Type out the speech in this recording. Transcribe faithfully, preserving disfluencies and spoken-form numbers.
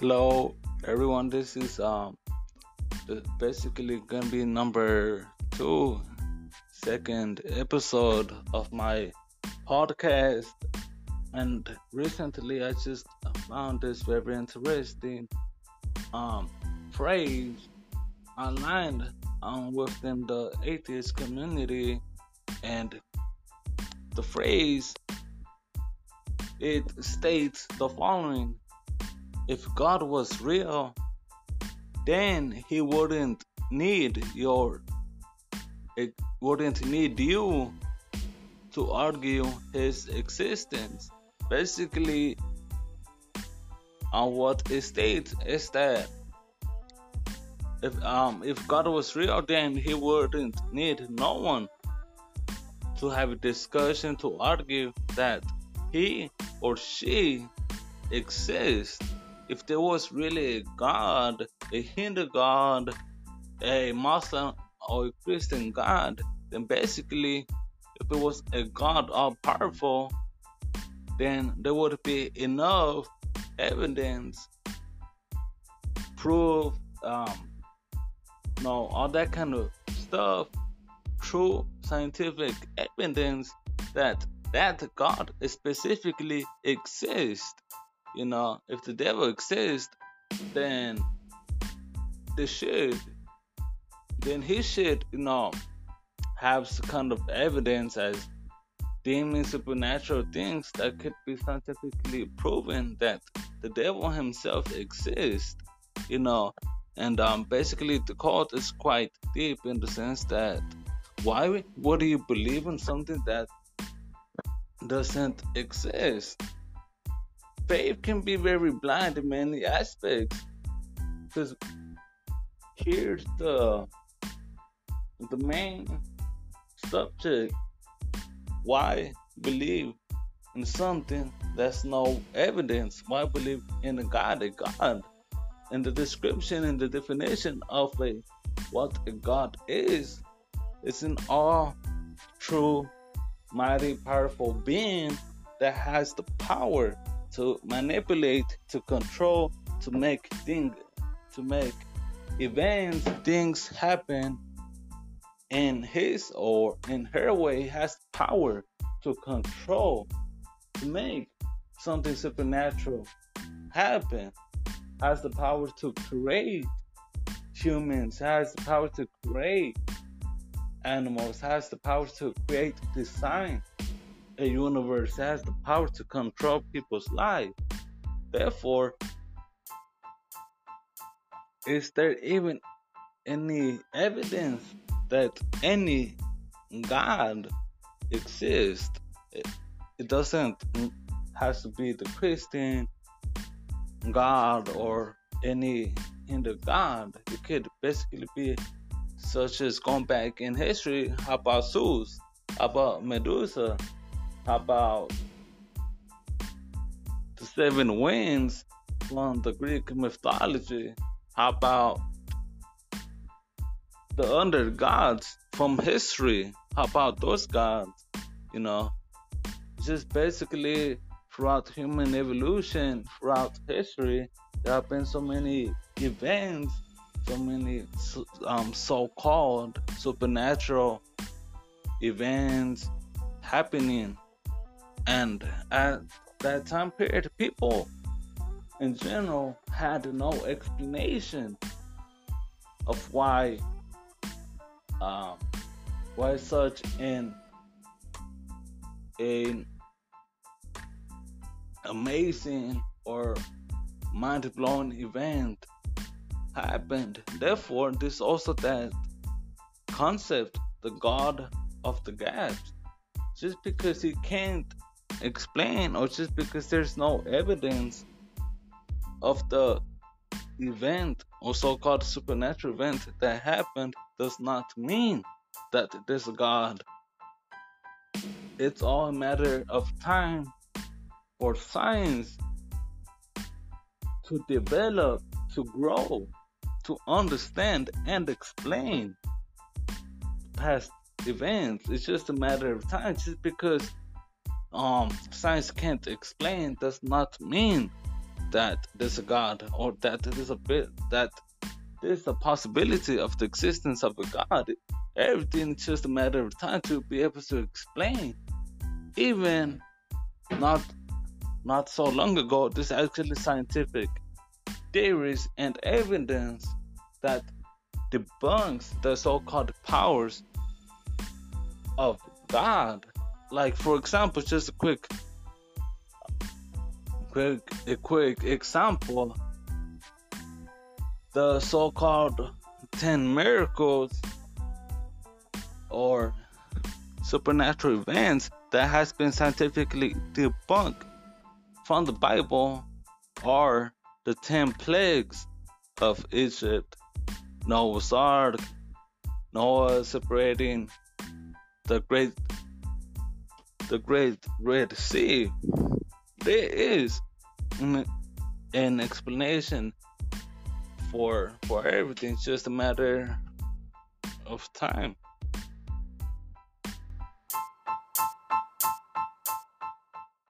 Hello everyone, this is um basically gonna be number two second episode of my podcast, and recently I just found this very interesting um phrase online um within the atheist community. And the phrase, it states the following: if God was real, then he wouldn't need your it wouldn't need you to argue his existence. Basically, and what it states is that if um if God was real, then he wouldn't need no one to have a discussion to argue that he or she exists. If there was really a God, a Hindu God, a Muslim or a Christian God, then basically, if it was a God all-powerful, then there would be enough evidence, proof, um, you know, all that kind of stuff, true scientific evidence that that God specifically exists. You know, if the devil exists, then they should, then he should, you know, have some kind of evidence as deeming supernatural things that could be scientifically proven that the devil himself exists, you know. And um, basically the cult is quite deep in the sense that why would you believe in something that doesn't exist? Faith can be very blind in many aspects, because here's the the main subject: why believe in something that's no evidence? Why believe in a God, a God? And the description and the definition of a what a God is, it's an all true, mighty, powerful being that has the power to manipulate, to control, to make things, to make events, things happen in his or in her way. He has power to control, to make something supernatural happen. Has the power to create humans. Has the power to create animals. Has the power to create design. A universe has the power to control people's lives. Therefore, is there even any evidence that any God exists? It, it doesn't have to be the Christian God or any Hindu God. It could basically be such as going back in history. How about Zeus? How about Medusa? How about the seven winds from the Greek mythology? How about the under gods from history? How about those gods? You know, just basically throughout human evolution, throughout history, there have been so many events, so many um, so-called supernatural events happening. And at that time period, people in general had no explanation of why um, why such an, an amazing or mind-blowing event happened. Therefore, this also that concept, the God of the gaps, just because he can't explain, or just because there's no evidence of the event or so-called supernatural event that happened, does not mean that this God. It's all a matter of time for science to develop, to grow, to understand and explain past events. It's just a matter of time. Just because Um, science can't explain does not mean that there's a God, or that there's a bit that there's a possibility of the existence of a God. Everything is just a matter of time to be able to explain. Even not not so long ago, there's actually scientific theories and evidence that debunks the so-called powers of God. Like, for example, just a quick quick a quick example, the so-called ten miracles or supernatural events that has been scientifically debunked from the Bible are the ten plagues of Egypt, Noah's Ark, Noah separating the great the great Red Sea. There is an explanation for for everything. It's just a matter of time.